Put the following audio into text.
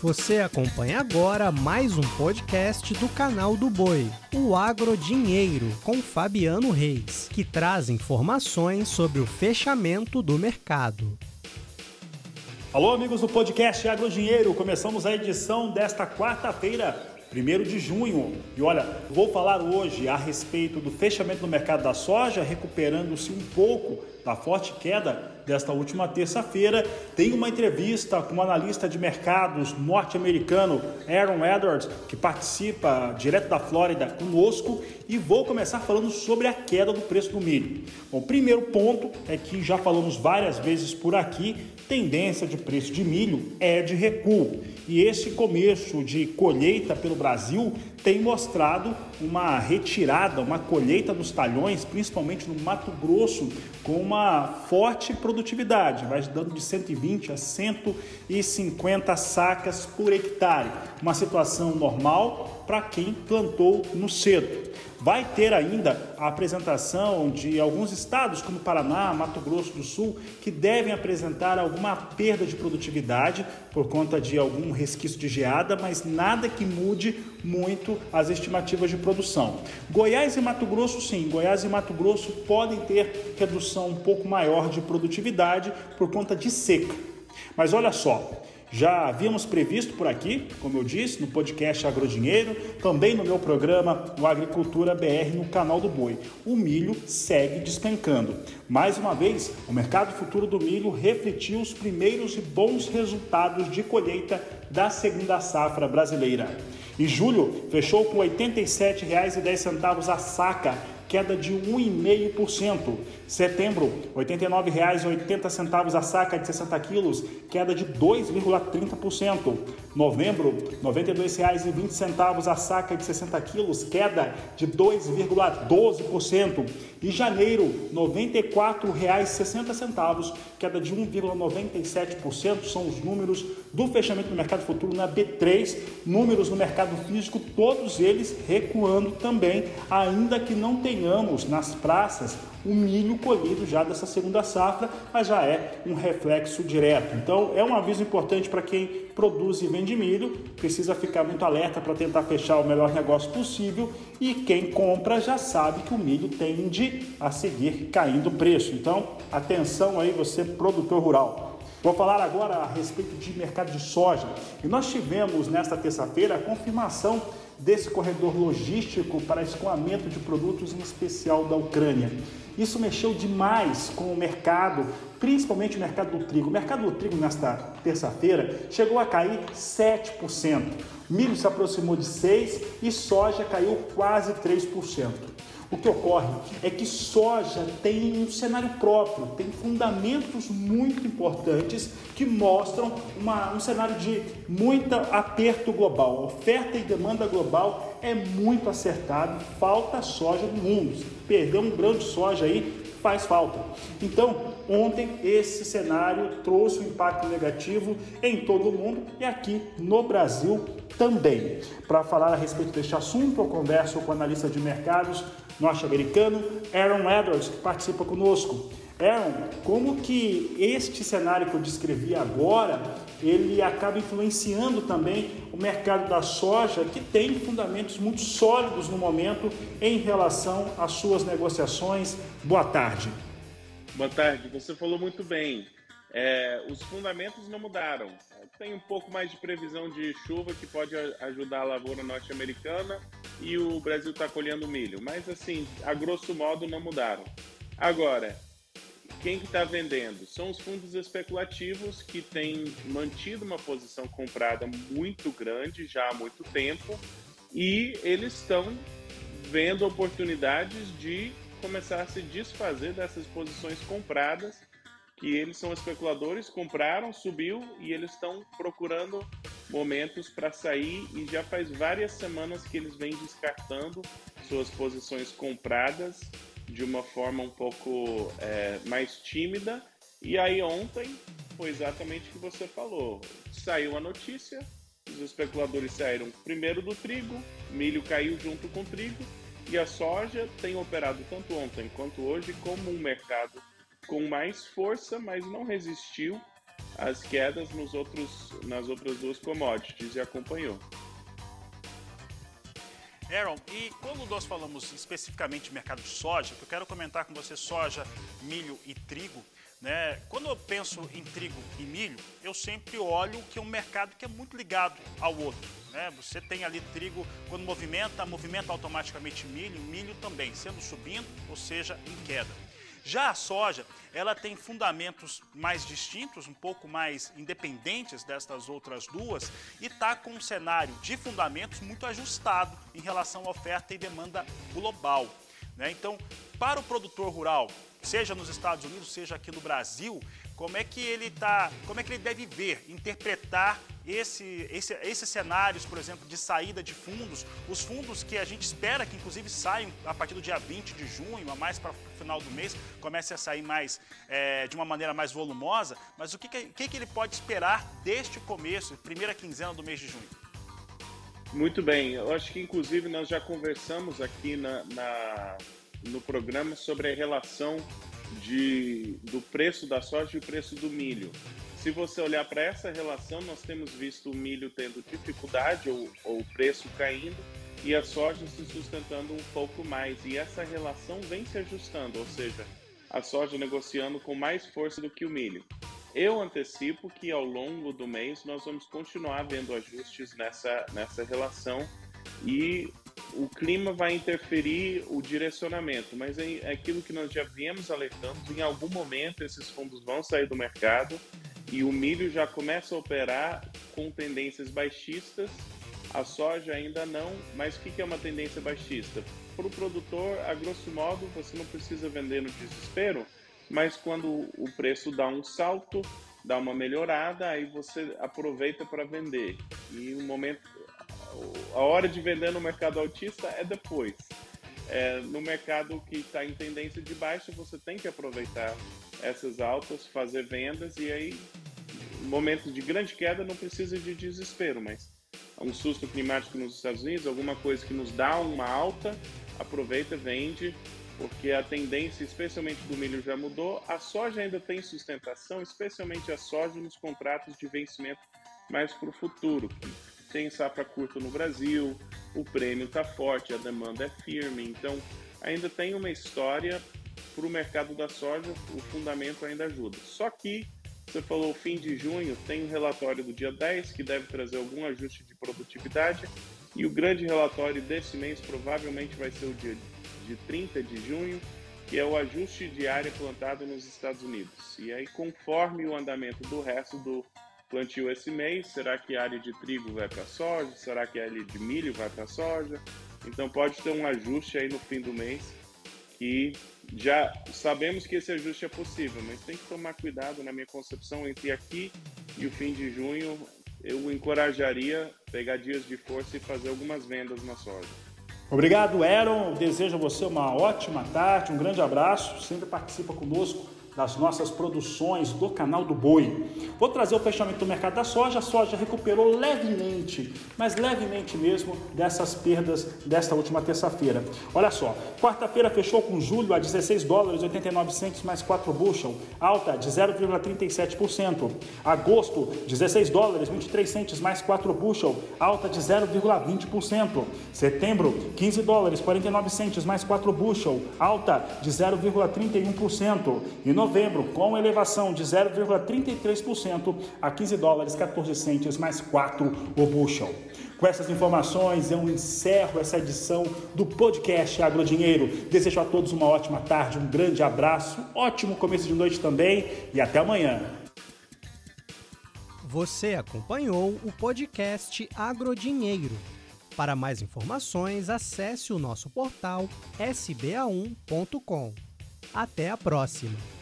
Você acompanha agora mais um podcast do Canal do Boi, o AgroDinheiro, com Fabiano Reis, que traz informações sobre o fechamento do mercado. Alô, amigos do podcast AgroDinheiro, começamos a edição desta quarta-feira, 1º de junho. E olha, vou falar hoje a respeito do fechamento do mercado da soja, recuperando-se um pouco da forte queda desta última terça-feira. Tem uma entrevista com o analista de mercados norte-americano Aaron Edwards, que participa direto da Flórida conosco, e vou começar falando sobre a queda do preço do milho. Bom, o primeiro ponto é que já falamos várias vezes por aqui, tendência de preço de milho é de recuo. E esse começo de colheita pelo Brasil tem mostrado uma retirada, uma colheita dos talhões, principalmente no Mato Grosso, com uma forte produtividade, vai dando de 120 a 150 sacas por hectare. Uma situação normal para quem plantou no cedo. Vai ter ainda a apresentação de alguns estados, como Paraná, Mato Grosso do Sul, que devem apresentar alguma perda de produtividade por conta de algum resquício de geada, mas nada que mude muito as estimativas de produção. Goiás e Mato Grosso, sim, Goiás e Mato Grosso podem ter redução um pouco maior de produtividade por conta de seca. Mas olha só, já havíamos previsto por aqui, como eu disse, no podcast AgroDinheiro, também no meu programa, no Agricultura BR, no Canal do Boi. O milho segue despencando. Mais uma vez, o mercado futuro do milho refletiu os primeiros e bons resultados de colheita da segunda safra brasileira. E julho fechou com R$ 87,10 a saca, queda de 1,5%. Setembro, R$ 89,80 a saca de 60 quilos, queda de 2,30%. Novembro, R$ 92,20 a saca de 60 quilos, queda de 2,12%. E janeiro, R$ 94,60, queda de 1,97%. São os números do fechamento do mercado futuro na B3, números no mercado físico, todos eles recuando também, ainda que não tenhamos nas praças o milho colhido já dessa segunda safra, mas já é um reflexo direto. Então é um aviso importante para quem produz e vende milho, precisa ficar muito alerta para tentar fechar o melhor negócio possível, e quem compra já sabe que o milho tende a seguir caindo o preço. Então atenção aí, você produtor rural. Vou falar agora a respeito de mercado de soja, e nós tivemos nesta terça-feira a confirmação desse corredor logístico para escoamento de produtos, em especial da Ucrânia. Isso mexeu demais com o mercado, principalmente o mercado do trigo. O mercado do trigo nesta terça-feira chegou a cair 7%. Milho se aproximou de 6% e soja caiu quase 3%. O que ocorre é que soja tem um cenário próprio, tem fundamentos muito importantes que mostram um cenário de muito aperto global. A oferta e demanda global é muito acertada, falta soja no mundo. Perder um grão de soja aí faz falta. Então, ontem esse cenário trouxe um impacto negativo em todo o mundo e aqui no Brasil também. Para falar a respeito deste assunto, eu converso com o analista de mercados norte-americano Aaron Edwards, que participa conosco. Aaron, como que este cenário que eu descrevi agora, ele acaba influenciando também o mercado da soja, que tem fundamentos muito sólidos no momento em relação às suas negociações? Boa tarde. Boa tarde, você falou muito bem. Os fundamentos não mudaram. Tem um pouco mais de previsão de chuva que pode ajudar a lavoura norte-americana, e o Brasil está colhendo milho, mas assim, a grosso modo não mudaram. Agora, quem que está vendendo? São os fundos especulativos, que têm mantido uma posição comprada muito grande já há muito tempo, e eles estão vendo oportunidades de começar a se desfazer dessas posições compradas, que eles são especuladores, compraram, subiu, e eles estão procurando momentos para sair, e já faz várias semanas que eles vêm descartando suas posições compradas de uma forma um pouco mais tímida. E aí ontem foi exatamente o que você falou, saiu a notícia, os especuladores saíram primeiro do trigo, milho caiu junto com o trigo, e a soja tem operado tanto ontem quanto hoje como um mercado com mais força, mas não resistiu as quedas nas outras duas commodities e acompanhou. Aaron, e quando nós falamos especificamente do mercado de soja, que eu quero comentar com você soja, milho e trigo, né? Quando eu penso em trigo e milho, eu sempre olho que é um mercado que é muito ligado ao outro, né? Você tem ali trigo, quando movimenta automaticamente milho, milho também, sendo subindo, ou seja, em queda. Já a soja, ela tem fundamentos mais distintos, um pouco mais independentes destas outras duas e está com um cenário de fundamentos muito ajustado em relação à oferta e demanda global, né? Então, para o produtor rural, seja nos Estados Unidos, seja aqui no Brasil, como é que ele deve ver, interpretar esses cenários, por exemplo, de saída de fundos, os fundos que a gente espera que inclusive saiam a partir do dia 20 de junho, a mais para o final do mês, comece a sair mais de uma maneira mais volumosa, mas o que ele pode esperar deste começo, primeira quinzena do mês de junho? Muito bem, eu acho que inclusive nós já conversamos aqui no programa sobre a relação do preço da soja e o preço do milho. Se você olhar para essa relação, nós temos visto o milho tendo dificuldade ou o preço caindo e a soja se sustentando um pouco mais. E essa relação vem se ajustando, ou seja, a soja negociando com mais força do que o milho. Eu antecipo que ao longo do mês nós vamos continuar vendo ajustes nessa relação e o clima vai interferir o direcionamento, mas é aquilo que nós já viemos alertando, em algum momento esses fundos vão sair do mercado e o milho já começa a operar com tendências baixistas, a soja ainda não, mas o que é uma tendência baixista? Para o produtor, a grosso modo, você não precisa vender no desespero, mas quando o preço dá um salto, dá uma melhorada, aí você aproveita para vender. E o momento... A hora de vender no mercado altista é depois. No mercado que está em tendência de baixa, você tem que aproveitar essas altas, fazer vendas e aí, momentos de grande queda, não precisa de desespero, mas um susto climático nos Estados Unidos, alguma coisa que nos dá uma alta, aproveita, vende, porque a tendência, especialmente do milho, já mudou. A soja ainda tem sustentação, especialmente a soja nos contratos de vencimento mais para o futuro. Tem safra curta no Brasil, o prêmio está forte, a demanda é firme, então ainda tem uma história para o mercado da soja, o fundamento ainda ajuda. Só que, você falou, fim de junho, tem o relatório do dia 10, que deve trazer algum ajuste de produtividade, e o grande relatório desse mês provavelmente vai ser o dia de 30 de junho, que é o ajuste de área plantada nos Estados Unidos. E aí, conforme o andamento do resto do plantio esse mês, será que a área de trigo vai para soja? Será que a área de milho vai para soja? Então pode ter um ajuste aí no fim do mês, que já sabemos que esse ajuste é possível, mas tem que tomar cuidado, na minha concepção, entre aqui e o fim de junho. Eu encorajaria pegar dias de força e fazer algumas vendas na soja. Obrigado, Aaron. Eu desejo a você uma ótima tarde, um grande abraço, sempre participa conosco das nossas produções do Canal do Boi. Vou trazer o fechamento do mercado da soja. A soja recuperou levemente, mas levemente mesmo, dessas perdas desta última terça-feira. Olha só, quarta-feira fechou com julho a $16,89 mais 4 bushel, alta de 0,37%. Agosto, $16,23 mais 4 bushel, alta de 0,20%. Setembro, $15,49 mais 4 bushel, alta de 0,31%. E novembro, com elevação de 0,33% a $15,14 mais 4 o bushel. Com essas informações, eu encerro essa edição do podcast AgroDinheiro. Desejo a todos uma ótima tarde, um grande abraço, ótimo começo de noite também e até amanhã. Você acompanhou o podcast AgroDinheiro. Para mais informações, acesse o nosso portal sba1.com. Até a próxima!